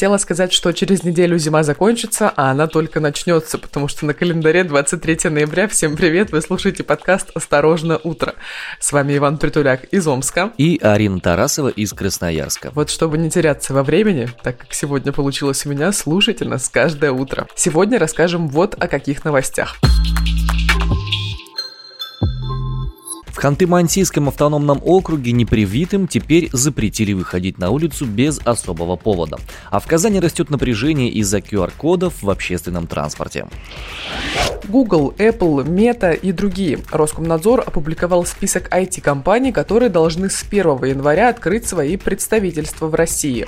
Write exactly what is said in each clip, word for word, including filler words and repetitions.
хотела сказать, что через неделю зима закончится, а она только начнется, потому что на календаре двадцать третьего ноября. Всем привет, вы слушаете подкаст «Осторожно, утро». С вами Иван Притуляк из Омска. И Арина Тарасова из Красноярска. Вот чтобы не теряться во времени, так как сегодня получилось у меня, слушайте нас каждое утро. Сегодня расскажем вот о каких новостях. В Ханты-Мансийском автономном округе непривитым теперь запретили выходить на улицу без особого повода. А в Казани растет напряжение из-за ку ар-кодов в общественном транспорте. Google, Apple, Meta и другие. Роскомнадзор опубликовал список ай ти-компаний, которые должны с первого января открыть свои представительства в России.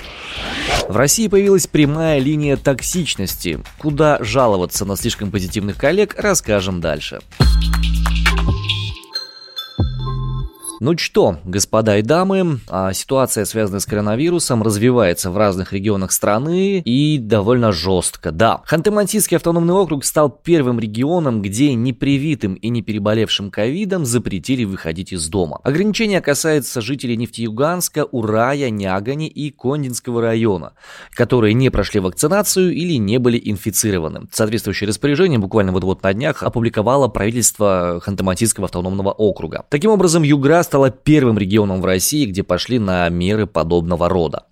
В России появилась прямая линия токсичности. Куда жаловаться на слишком позитивных коллег, расскажем дальше. Ну что, господа и дамы, ситуация, связанная с коронавирусом, развивается в разных регионах страны и довольно жестко, да. Ханты-Мансийский автономный округ стал первым регионом, где непривитым и не переболевшим ковидом запретили выходить из дома. Ограничения касаются жителей Нефтеюганска, Урая, Нягани и Кондинского района, которые не прошли вакцинацию или не были инфицированы. Соответствующее распоряжение буквально вот-вот на днях опубликовало правительство Ханты-Мансийского автономного округа. Таким образом, Югра стала первым регионом в России, где пошли на меры подобного рода.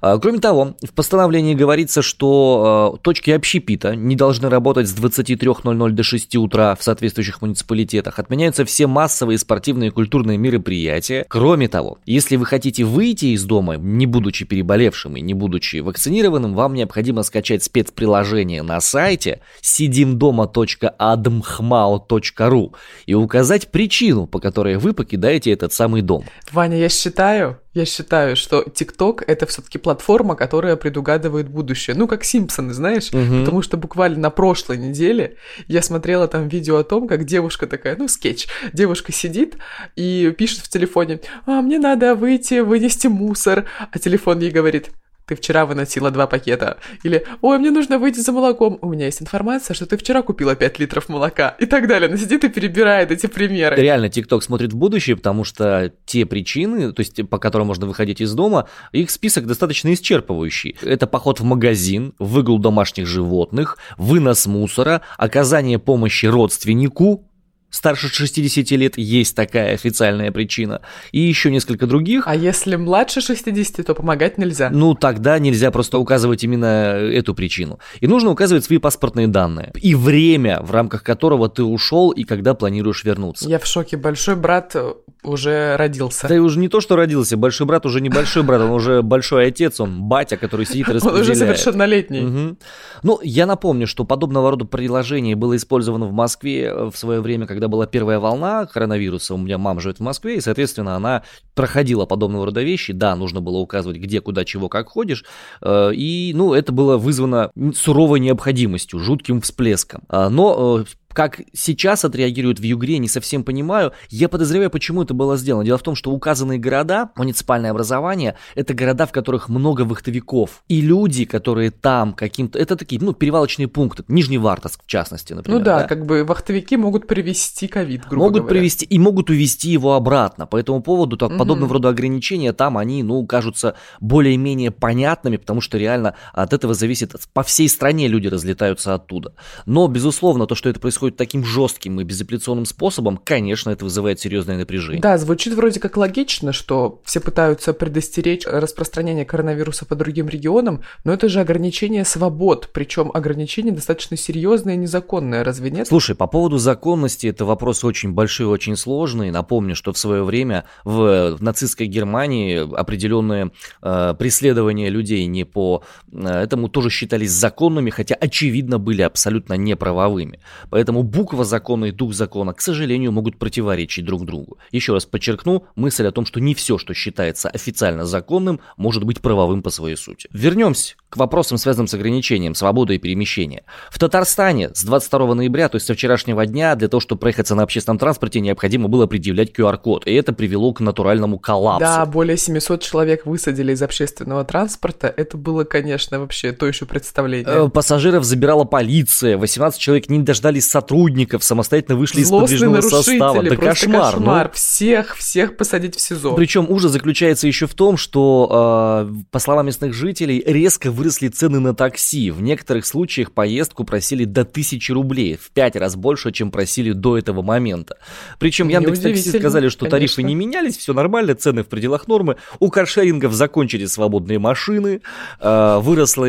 Кроме того, в постановлении говорится, что точки общепита не должны работать с двадцати трёх ноль-ноль до шести утра в соответствующих муниципалитетах. Отменяются все массовые спортивные и культурные мероприятия. Кроме того, если вы хотите выйти из дома, не будучи переболевшим и не будучи вакцинированным, вам необходимо скачать спецприложение на сайте сидим дома точка адмхмао точка ру и указать причину, по которой вы покидаете этот самый дом. Ваня, я считаю... Я считаю, что TikTok — это все-таки платформа, которая предугадывает будущее. Ну, как Симпсоны, знаешь? Угу. Потому что буквально на прошлой неделе я смотрела там видео о том, как девушка такая, ну, скетч. Девушка сидит и пишет в телефоне: «А, мне надо выйти, вынести мусор». А телефон ей говорит: «Ты вчера выносила два пакета». Или: «Ой, мне нужно выйти за молоком. У меня есть информация, что ты вчера купила пять литров молока». И так далее. Она сидит и перебирает эти примеры. Реально, TikTok смотрит в будущее, потому что те причины, то есть по которым можно выходить из дома, их список достаточно исчерпывающий. Это поход в магазин, выгул домашних животных, вынос мусора, оказание помощи родственнику старше шестидесяти лет, есть такая официальная причина, и еще несколько других. А если младше шестидесяти, то помогать нельзя? Ну, тогда нельзя просто указывать именно эту причину. И нужно указывать свои паспортные данные. И время, в рамках которого ты ушел и когда планируешь вернуться. Я в шоке. Большой брат уже родился. Да и уже не то, что родился. Большой брат уже не большой брат, он уже большой отец, он батя, который сидит и распределяет. Он уже совершеннолетний. Ну, я напомню, что подобного рода приложение было использовано в Москве в свое время, когда Когда была первая волна коронавируса, у меня мама живет в Москве, и, соответственно, она проходила подобного рода вещи. Да, нужно было указывать, где, куда, чего, как ходишь. И, ну, это было вызвано суровой необходимостью, жутким всплеском. Но... Как сейчас отреагируют в Югре, не совсем понимаю. Я подозреваю, почему это было сделано. Дело в том, что указанные города, муниципальное образование, это города, в которых много вахтовиков. И люди, которые там каким-то... Это такие, ну, перевалочные пункты. Нижневартовск, в частности, например. Ну да, да? Как бы вахтовики могут привести ковид, грубо могут говоря. Могут привести и могут увезти его обратно. По этому поводу так, угу. подобного рода ограничения там, они, ну, кажутся более-менее понятными, потому что реально от этого зависит... По всей стране люди разлетаются оттуда. Но, безусловно, то, что это происходит таким жестким и безапелляционным способом, конечно, это вызывает серьезное напряжение. Да, звучит вроде как логично, что все пытаются предостеречь распространение коронавируса по другим регионам, но это же ограничение свобод, причем ограничение достаточно серьезное и незаконное, разве нет? Слушай, по поводу законности, это вопрос очень большой, очень сложный. Напомню, что в свое время в нацистской Германии определенные э, преследования людей не по этому тоже считались законными, хотя, очевидно, были абсолютно неправовыми. Поэтому буква закона и дух закона, к сожалению, могут противоречить друг другу. Еще раз подчеркну мысль о том, что не все, что считается официально законным, может быть правовым по своей сути. Вернемся к вопросам, связанным с ограничением свободы и перемещения. В Татарстане с двадцать второго ноября, то есть со вчерашнего дня, для того, чтобы проехаться на общественном транспорте, необходимо было предъявлять ку ар-код. И это привело к натуральному коллапсу. Да, более семисот человек высадили из общественного транспорта. Это было, конечно, вообще то еще представление. Пассажиров забирала полиция. восемнадцать человек не дождались сотрудников. сотрудников самостоятельно вышли злостные из подвижного состава. Да кошмар. кошмар. Ну... Всех, всех посадить в СИЗО. Причем ужас заключается еще в том, что, э, по словам местных жителей, резко выросли цены на такси. В некоторых случаях поездку просили до тысячи рублей, в пять раз больше, чем просили до этого момента. Причем Яндекс.Такси сказали, что конечно. тарифы не менялись, все нормально, цены в пределах нормы. У каршерингов закончились свободные машины, э, выросла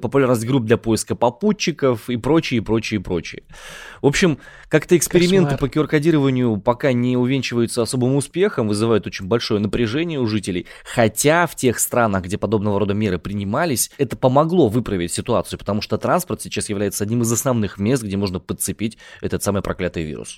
популярность групп для поиска попутчиков и прочее, прочее, прочее. В общем, как-то эксперименты кошмар. по кью ар-кодированию пока не увенчиваются особым успехом, вызывают очень большое напряжение у жителей. Хотя в тех странах, где подобного рода меры принимались, это помогло выправить ситуацию, потому что транспорт сейчас является одним из основных мест, где можно подцепить этот самый проклятый вирус.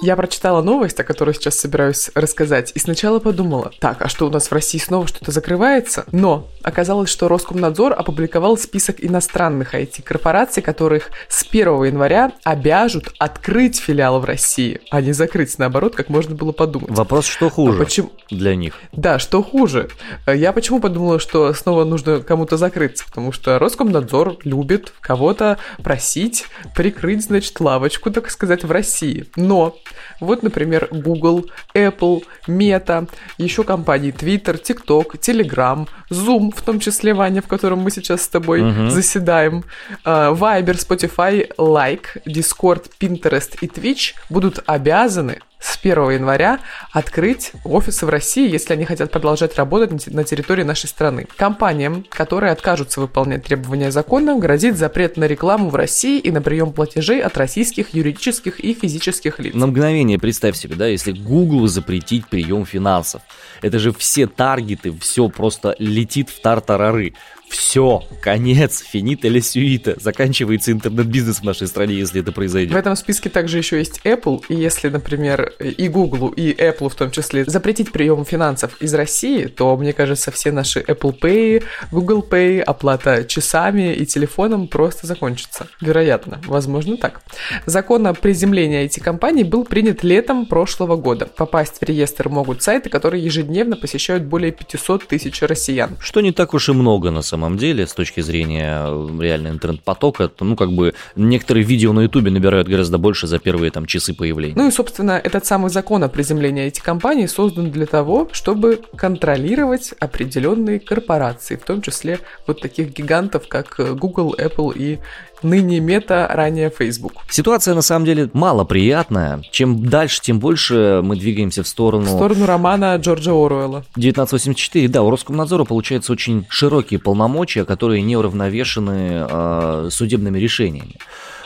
Я прочитала новость, о которой сейчас собираюсь рассказать, и сначала подумала, так, а что у нас в России снова что-то закрывается? Но оказалось, что Роскомнадзор опубликовал список иностранных ай ти-корпораций, которых с первого января обяжут открыть филиал в России, а не закрыть, наоборот, как можно было подумать. Вопрос, что хуже почему... для них? Да, что хуже. Я почему подумала, что снова нужно кому-то закрыться, потому что Роскомнадзор любит кого-то просить прикрыть, значит, лавочку, так сказать, в России. Но... Вот, например, Google, Apple, Meta, еще компании Twitter, TikTok, Telegram, Zoom, в том числе, Ваня, в котором мы сейчас с тобой uh-huh. заседаем, Viber, Spotify, Like, Discord, Pinterest и Twitch будут обязаны с первого января открыть офисы в России, если они хотят продолжать работать на территории нашей страны. Компаниям, которые откажутся выполнять требования закона, грозит запрет на рекламу в России и на прием платежей от российских юридических и физических лиц. На мгновение представь себе, да, если Google запретить прием финансов. Это же все таргеты, все просто летит в тартарары. Все, конец, финита ля сюита. Заканчивается интернет-бизнес в нашей стране, если это произойдет. В этом списке также еще есть Apple, и если, например, и Google, и Apple в том числе запретить прием финансов из России, то, мне кажется, все наши Apple Pay, Google Pay, оплата часами и телефоном просто закончится. Вероятно, возможно так. Закон о приземлении ай ти-компаний был принят летом прошлого года. Попасть в реестр могут сайты, которые ежедневно посещают более пятьсот тысяч россиян. Что не так уж и много, на самом деле. самом деле, с точки зрения реального интернет-потока, ну, как бы, некоторые видео на Ютубе набирают гораздо больше за первые, там, часы появления. Ну и, собственно, этот самый закон о приземлении ай ти-компаний создан для того, чтобы контролировать определенные корпорации, в том числе вот таких гигантов, как Google, Apple и ныне Meta, ранее Facebook. Ситуация, на самом деле, малоприятная. Чем дальше, тем больше мы двигаемся в сторону... В сторону романа Джорджа Оруэлла. девятнадцать восемьдесят четыре, да, у Роскомнадзора, получается, очень широкие полномочия, которые не уравновешены э, судебными решениями.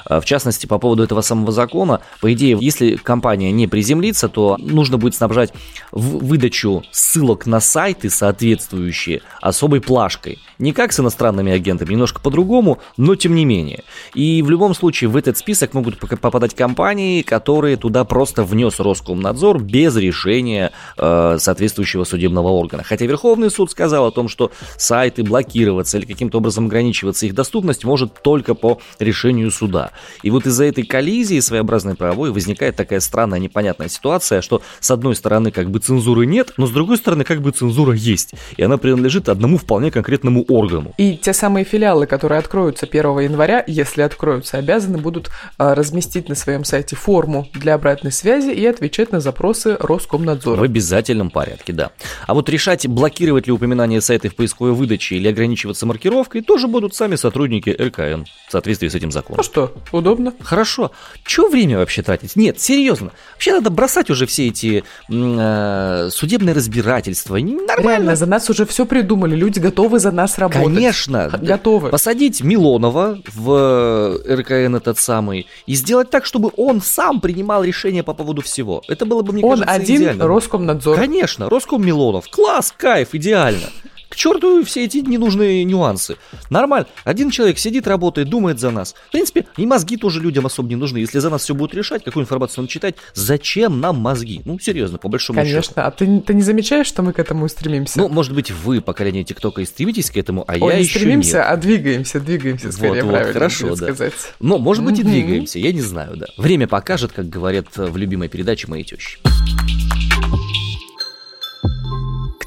В частности, по поводу этого самого закона, по идее, если компания не приземлится, то нужно будет снабжать выдачу ссылок на сайты соответствующие особой плашкой. Не как с иностранными агентами, немножко по-другому, но тем не менее. И в любом случае в этот список могут попадать компании, которые туда просто внес Роскомнадзор без решения э, соответствующего судебного органа. Хотя Верховный суд сказал о том, что сайты блокироваться или каким-то образом ограничиваться их доступность может только по решению суда. И вот из-за этой коллизии своеобразной правовой возникает такая странная, непонятная ситуация, что с одной стороны как бы цензуры нет, но с другой стороны как бы цензура есть. И она принадлежит одному вполне конкретному органу. И те самые филиалы, которые откроются первого января, если откроются, обязаны будут разместить на своем сайте форму для обратной связи и отвечать на запросы Роскомнадзора. В обязательном порядке, да. А вот решать, блокировать ли упоминание сайта в поисковой выдаче или ограничиваться маркировкой, тоже будут сами сотрудники эр ка эн в соответствии с этим законом. Ну что? Удобно. Хорошо. Чего время вообще тратить? Нет, серьезно. Вообще надо бросать уже все эти э, судебные разбирательства. Нормально. Реально, за нас уже все придумали. Люди готовы за нас работать. Конечно. Готовы. Посадить Милонова в эр ка эн этот самый и сделать так, чтобы он сам принимал решения по поводу всего. Это было бы, мне он кажется, идеально. Он один Роскомнадзор. Конечно, Роскоммилонов. Класс, кайф, идеально. К черту все эти ненужные нюансы. Нормально. Один человек сидит, работает, думает за нас. В принципе, и мозги тоже людям особо не нужны. Если за нас все будут решать, какую информацию он читать, зачем нам мозги? Ну, серьезно, по большому Конечно. счету. Конечно. А ты, ты не замечаешь, что мы к этому и стремимся? Ну, может быть, вы, поколение ТикТока, и стремитесь к этому, а Ой, я еще нет. не стремимся, а двигаемся, двигаемся, скорее, вот, правильно. Хорошо, да. Сказать. Но, может быть, mm-hmm. и двигаемся, я не знаю, да. Время покажет, как говорят в любимой передаче моей тещи.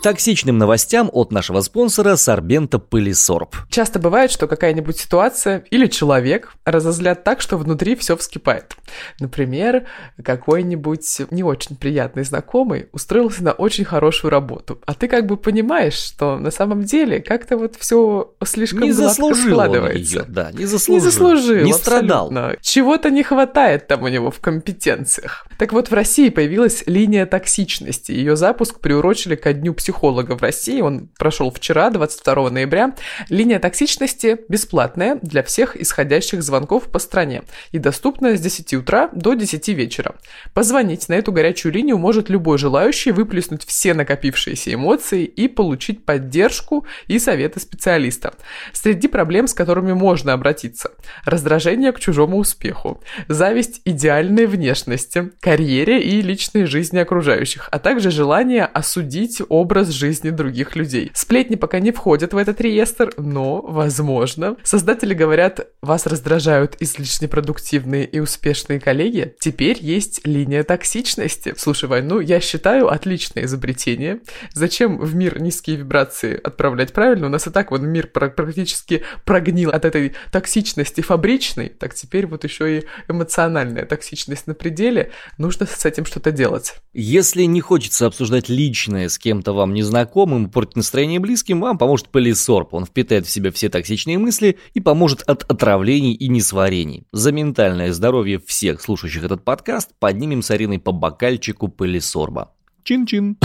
токсичным новостям от нашего спонсора сорбента Полисорб. Часто бывает, что какая-нибудь ситуация или человек разозлят так, что внутри все вскипает. Например, какой-нибудь не очень приятный знакомый устроился на очень хорошую работу, а ты как бы понимаешь, что на самом деле как-то вот все слишком не заслужил складывается. Он ее, да, не заслужил, не, заслужил, не страдал. Чего-то не хватает там у него в компетенциях. Так вот, в России появилась линия токсичности. Ее запуск приурочили ко Дню психолога в России. Он прошел вчера, двадцать второго ноября. Линия токсичности бесплатная для всех исходящих звонков по стране и доступна с десяти утра до десяти вечера. Позвонить на эту горячую линию может любой желающий, выплеснуть все накопившиеся эмоции и получить поддержку и советы специалиста. Среди проблем, с которыми можно обратиться: раздражение к чужому успеху, зависть идеальной внешности, карьере и личной жизни окружающих, а также желание осудить образ жизни других людей. Сплетни пока не входят в этот реестр, но возможно. Создатели говорят, вас раздражают излишне продуктивные и успешные коллеги. Теперь есть линия токсичности. Слушай, Вань, ну я считаю, отличное изобретение. Зачем в мир низкие вибрации отправлять правильно? У нас и так вот мир практически прогнил от этой токсичности фабричной, так теперь вот еще и эмоциональная токсичность на пределе. Нужно с этим что-то делать. Если не хочется обсуждать личное с кем-то вам незнакомым, портить настроение близким, вам поможет Полисорб. Он впитает в себя все токсичные мысли и поможет от отравлений и несварений. За ментальное здоровье всех слушающих этот подкаст поднимем с Ариной по бокальчику Полисорба. Чин-чин.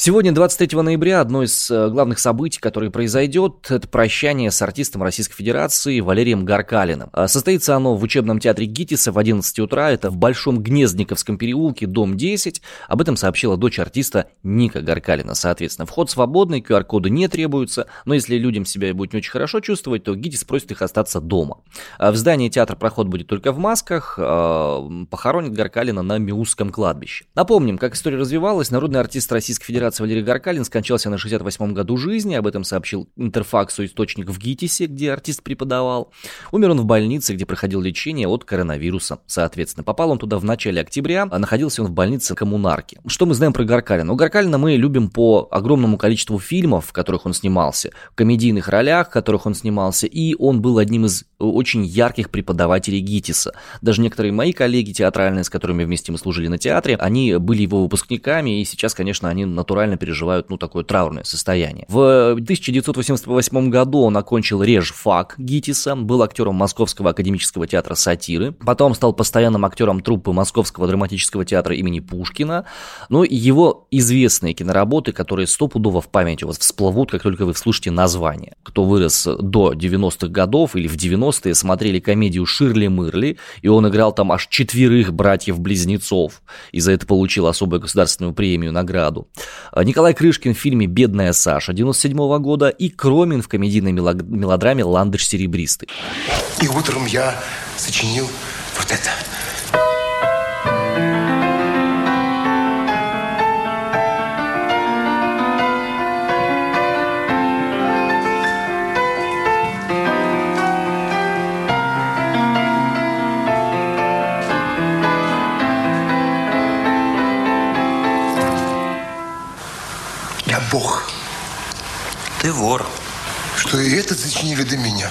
Сегодня, двадцать третьего ноября, одно из главных событий, которое произойдет, это прощание с артистом Российской Федерации Валерием Гаркалиным. Состоится оно в учебном театре ГИТИСа в одиннадцать утра, это в Большом Гнездниковском переулке, дом десять. Об этом сообщила дочь артиста Ника Гаркалина. Соответственно, вход свободный, ку ар коды не требуются, но если людям себя будет не очень хорошо чувствовать, то ГИТИС просит их остаться дома. В здании театра проход будет только в масках, похоронят Гаркалина на Миусском кладбище. Напомним, как история развивалась, народный артист Российской Федерации Валерий Гаркалин скончался на шестьдесят восьмом году жизни, об этом сообщил Интерфаксу источник в ГИТИСе, где артист преподавал. Умер он в больнице, где проходил лечение от коронавируса. Соответственно, попал он туда в начале октября, а находился он в больнице Коммунарки. Что мы знаем про Гаркалина? У Гаркалина мы любим по огромному количеству фильмов, в которых он снимался, в комедийных ролях, в которых он снимался, и он был одним из очень ярких преподавателей ГИТИСа. Даже некоторые мои коллеги театральные, с которыми вместе мы служили на театре, они были его выпускниками, и сейчас, конечно, они натурально переживают, ну, такое траурное состояние. В тысяча девятьсот восемьдесят восьмом году он окончил режфак ГИТИСа, был актером Московского академического театра сатиры, потом стал постоянным актером труппы Московского драматического театра имени Пушкина, ну, и его известные киноработы, которые стопудово в памяти у вас всплывут, как только вы вслушаете название. Кто вырос до девяностых годов или в девяностые, смотрели комедию «Ширли-мырли», и он играл там аж четверых братьев-близнецов, и за это получил особую государственную премию, награду. Николай Крышкин в фильме «Бедная Саша» девяносто седьмого года и Кромин в комедийной мелодраме «Ландыш серебристый». И утром я сочинил вот это. Бог. Ты вор. Что и этот зачинили до меня.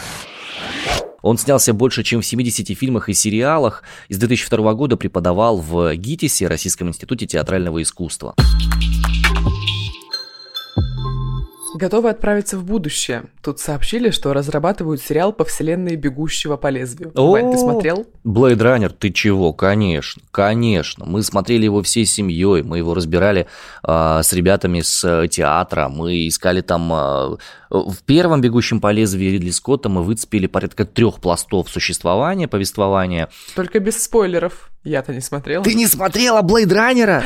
Он снялся больше, чем в семидесяти фильмах и сериалах. С две тысячи второго года преподавал в ГИТИСе, Российском институте театрального искусства. Готовы отправиться в будущее. Тут сообщили, что разрабатывают сериал по вселенной «Бегущего по лезвию». Вань, ты смотрел? Blade Runner, ты чего? Конечно, конечно. Мы смотрели его всей семьей, мы его разбирали э, с ребятами с театра, мы искали там... Э, в первом «Бегущем по лезвию» Ридли Скотта мы выцепили порядка трех пластов существования, повествования. Только без спойлеров. Я-то не смотрела. Ты не смотрела Blade Runner?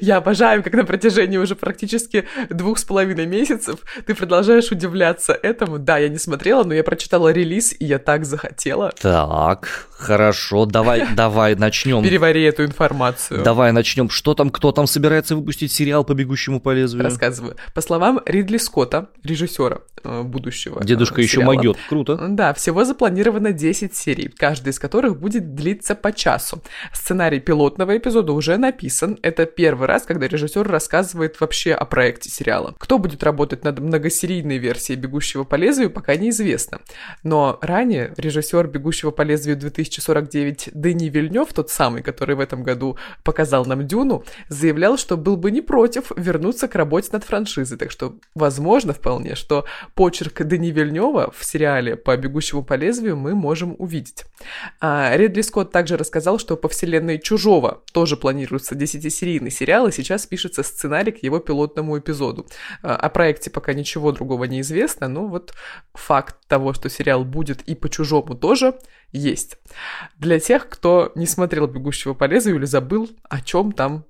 Я обожаю, как на протяжении уже практически двух с половиной месяцев ты продолжаешь удивляться этому. Да, я не смотрела, но я прочитала релиз, и я так захотела. Так, хорошо, давай, давай начнем. Перевари эту информацию. Давай начнем. Что там, кто там собирается выпустить сериал по «Бегущему по лезвию»? Рассказываю. По словам Ридли Скотта, режиссера будущего «Дедушка сериала, еще могёт». Круто. Да, всего запланировано десять серий, каждая из которых будет длиться по часу. Сценарий пилотного эпизода уже написан. Это первый раз, когда режиссер рассказывает вообще о проекте сериала. Кто будет работать над многосерийной версией «Бегущего по лезвию», пока неизвестно. Но ранее режиссер «Бегущего по лезвию две тысячи сорок девять» Дени Вильнёв, тот самый, который в этом году показал нам «Дюну», заявлял, что был бы не против вернуться к работе над франшизой. Так что возможно вполне, что почерк Дени Вильнёва в сериале по «Бегущему по лезвию» мы можем увидеть. А, Ридли Скотт также рассказал, что по вселенной «Чужого» тоже планируется десятисерийный сериал, и сейчас пишется сценарий к его пилотному эпизоду. А, о проекте пока ничего другого не известно, но вот факт того, что сериал будет и по «Чужому» тоже, есть. Для тех, кто не смотрел «Бегущего по лезвию» или забыл, о чем там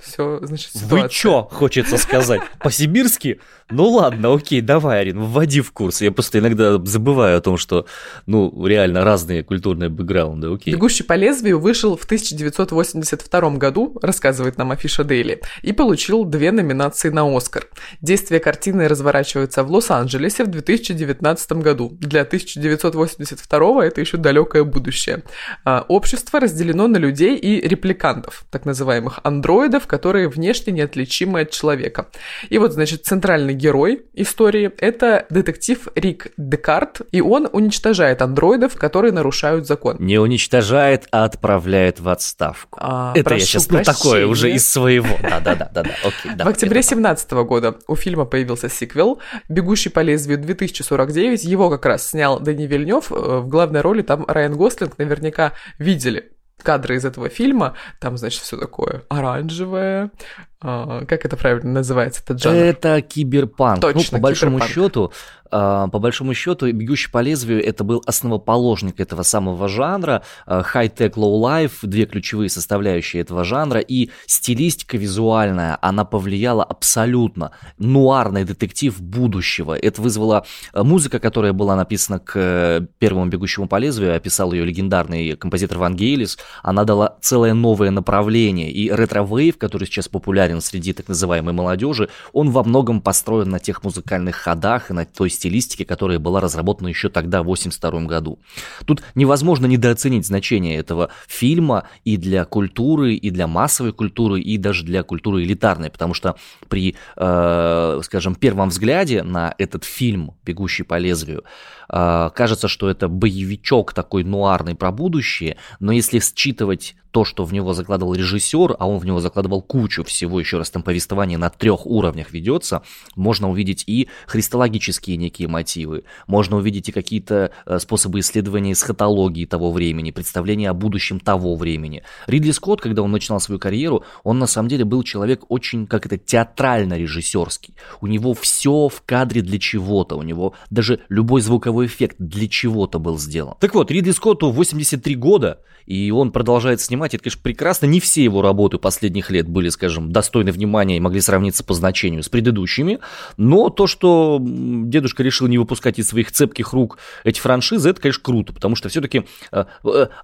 все, значит, ситуация. Вы чё, хочется сказать? По-сибирски? Ну ладно, окей, давай, Арин, вводи в курс. Я просто иногда забываю о том, что, ну, реально разные культурные бэкграунды, окей. «Бегущий по лезвию» вышел в тысяча девятьсот восемьдесят втором году, рассказывает нам афиша Daily, и получил две номинации на «Оскар». Действие картины разворачивается в Лос-Анджелесе в две тысячи девятнадцатом году. Для тысяча девятьсот восемьдесят второго это еще далекое будущее. Общество разделено на людей и репликантов, так называемых андроидов, которые внешне неотличимы от человека. И вот, значит, центральный герой истории – это детектив Рик Декарт, и он уничтожает андроидов, которые нарушают закон. Не уничтожает, а отправляет в отставку. А, это я сейчас ну, такое уже из своего. Да-да-да. В октябре две тысячи семнадцатого года у фильма появился сиквел «Бегущий по лезвию две тысячи сорок девять». Его как раз снял Дени Вильнёв. В главной роли там Райан Гослинг, наверняка видели кадры из этого фильма, там, значит, все такое оранжевое. А, как это правильно называется, этот жанр? Это киберпанк. Точно, ну, по большому киберпанк. счету, а, по большому счету, «Бегущий по лезвию» — это был основоположник этого самого жанра, хай-тек, лоу-лайф, две ключевые составляющие этого жанра, и стилистика визуальная, она повлияла абсолютно. Нуарный детектив будущего. Это вызвала музыка, которая была написана к первому «Бегущему по лезвию», описал ее легендарный композитор Ван Гейлис, она дала целое новое направление, и ретро-вейв, который сейчас популярен среди так называемой молодежи, он во многом построен на тех музыкальных ходах и на той стилистике, которая была разработана еще тогда, в восемьдесят втором году. Тут невозможно недооценить значение этого фильма и для культуры, и для массовой культуры, и даже для культуры элитарной, потому что при, э, скажем, первом взгляде на этот фильм «Бегущий по лезвию» э, кажется, что это боевичок такой нуарный про будущее, но если считывать то, что в него закладывал режиссер, а он в него закладывал кучу всего, еще раз, там повествование на трех уровнях ведется, можно увидеть и христологические некие мотивы, можно увидеть и какие-то способы исследования эсхатологии того времени, представления о будущем того времени. Ридли Скотт, когда он начинал свою карьеру, он на самом деле был человек очень, как это, театрально-режиссерский. У него все в кадре для чего-то, у него даже любой звуковой эффект для чего-то был сделан. Так вот, Ридли Скотту восемьдесят три года, и он продолжает снимать. Это, конечно, прекрасно. Не все его работы последних лет были, скажем, достойны внимания и могли сравниться по значению с предыдущими. Но то, что дедушка решил не выпускать из своих цепких рук эти франшизы, это, конечно, круто, потому что все-таки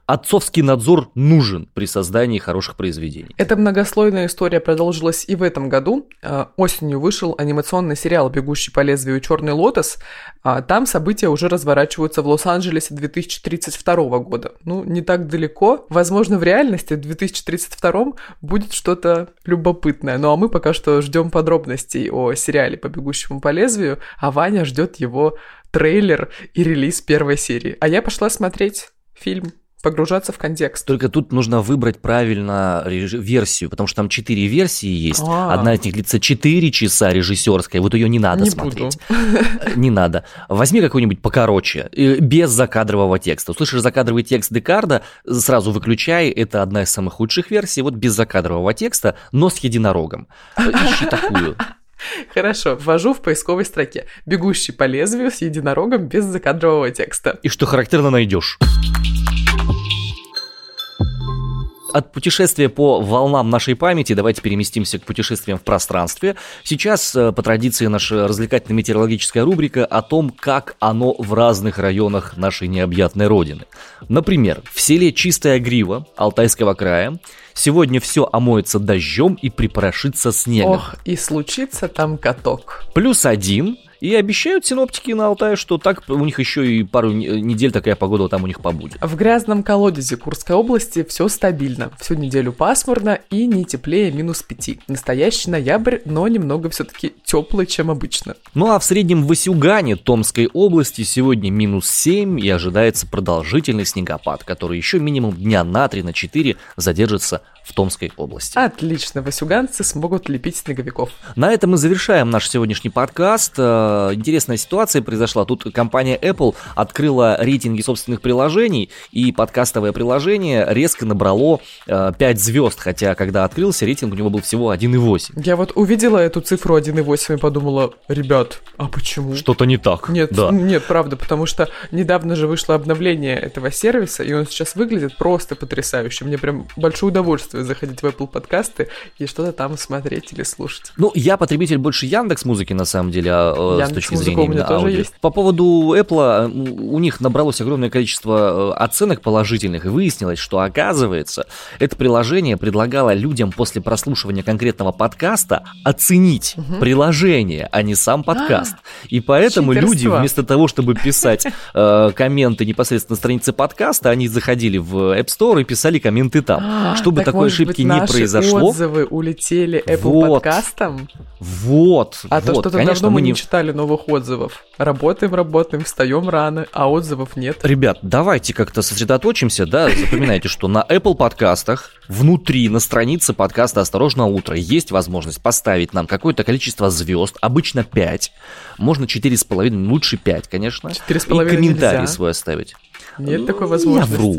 отцовский надзор нужен при создании хороших произведений. Эта многослойная история продолжилась и в этом году. Осенью вышел анимационный сериал «Бегущий по лезвию. Черный лотос». Там события уже разворачиваются в Лос-Анджелесе две тысячи тридцать второго года. Ну, не так далеко. Возможно, в реальности в две тысячи тридцать втором будет что-то любопытное. Ну а мы пока что ждем подробностей о сериале по «Бегущему по лезвию», а Ваня ждет его трейлер и релиз первой серии. А я пошла смотреть фильм, погружаться в контекст. Только тут нужно выбрать правильно версию, потому что там четыре версии есть. А-а-а. Одна из них длится четыре часа режиссерская, вот ее не надо не смотреть. Буду. Не надо. Возьми какой-нибудь покороче, без закадрового текста. Услышишь закадровый текст Декарда, сразу выключай, это одна из самых худших версий, вот без закадрового текста, но с единорогом. Ищи такую. Хорошо, ввожу в поисковой строке «Бегущий по лезвию с единорогом без закадрового текста». И что характерно, найдешь. от путешествия по волнам нашей памяти давайте переместимся к путешествиям в пространстве. Сейчас, по традиции, наша развлекательно-метеорологическая рубрика о том, как оно в разных районах нашей необъятной родины. Например, в селе Чистая Грива Алтайского края сегодня все омоется дождем и припорошится снегом. Ох, и случится там каток. Плюс один. И обещают синоптики на Алтае, что так у них еще и пару недель такая погода там у них побудет. В грязном колодезе Курской области все стабильно. Всю неделю пасмурно и не теплее минус пяти. Настоящий ноябрь, но немного все-таки теплый, чем обычно. Ну а в среднем в Васюгане Томской области сегодня минус семь и ожидается продолжительный снегопад, который еще минимум дня на три-четыре задержится в Томской области. Отлично, васюганцы смогут лепить снеговиков. На этом мы завершаем наш сегодняшний подкаст. Интересная ситуация произошла. Тут компания Apple открыла рейтинги собственных приложений, и подкастовое приложение резко набрало пять звезд, хотя когда открылся, рейтинг у него был всего один и восемь. Я вот увидела эту цифру один и восемь и подумала, ребят, а почему? Что-то не так. Нет, да. Нет, правда, потому что недавно же вышло обновление этого сервиса, и он сейчас выглядит просто потрясающе. Мне прям большое удовольствие заходить в Apple подкасты и что-то там смотреть или слушать. Ну, я потребитель больше Яндекс.Музыки, на самом деле, а с точки зрения именно аудио. По поводу Apple, у них набралось огромное количество оценок положительных, и выяснилось, что, оказывается, это приложение предлагало людям после прослушивания конкретного подкаста оценить угу. приложение, а не сам подкаст. А-а-а. И поэтому Читерство. Люди, вместо того, чтобы писать э, комменты непосредственно на странице подкаста, они заходили в App Store и писали комменты там. А-а-а, чтобы так, такой ошибки быть, не произошло. Наши отзывы улетели Apple вот, подкастом? Вот. А вот, то, что-то конечно, давно мы не читали новых отзывов. Работаем, работаем, встаем рано, а отзывов нет. Ребят, давайте как-то сосредоточимся, да, запоминайте, что на Apple подкастах внутри, на странице подкаста «Осторожно, утро» есть возможность поставить нам какое-то количество звезд, обычно пять, можно четыре с половиной, лучше пять, конечно, и комментарий нельзя. Свой оставить. Нет такой возможности. Я вру.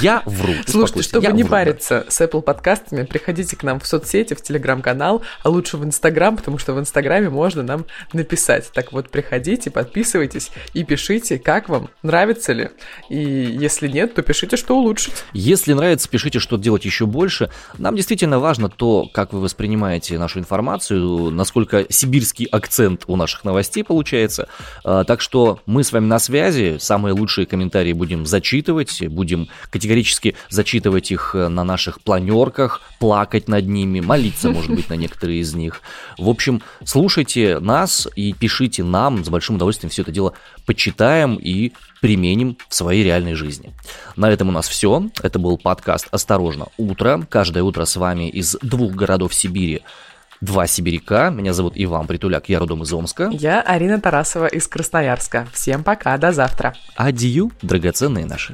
Я вру. Слушайте, чтобы я не вру, париться да. с Apple подкастами, приходите к нам в соцсети, в Telegram-канал, а лучше в Instagram, потому что в Инстаграме можно нам написать. Так вот, приходите, подписывайтесь и пишите, как вам, нравится ли. И если нет, то пишите, что улучшить. Если нравится, пишите, что делать еще больше. Нам действительно важно то, как вы воспринимаете нашу информацию, насколько сибирский акцент у наших новостей получается. Так что мы с вами на связи. Самые лучшие комментарии будем зачитывать, будем категорически зачитывать их на наших планерках, плакать над ними, молиться, может быть, на некоторые из них. В общем, слушайте нас и пишите нам, с большим удовольствием все это дело почитаем и применим в своей реальной жизни. На этом у нас все. Это был подкаст «Осторожно, утро». Каждое утро с вами из двух городов Сибири. Два сибиряка. Меня зовут Иван Притуляк, я родом из Омска. Я Арина Тарасова из Красноярска. Всем пока, до завтра. Адью, драгоценные наши.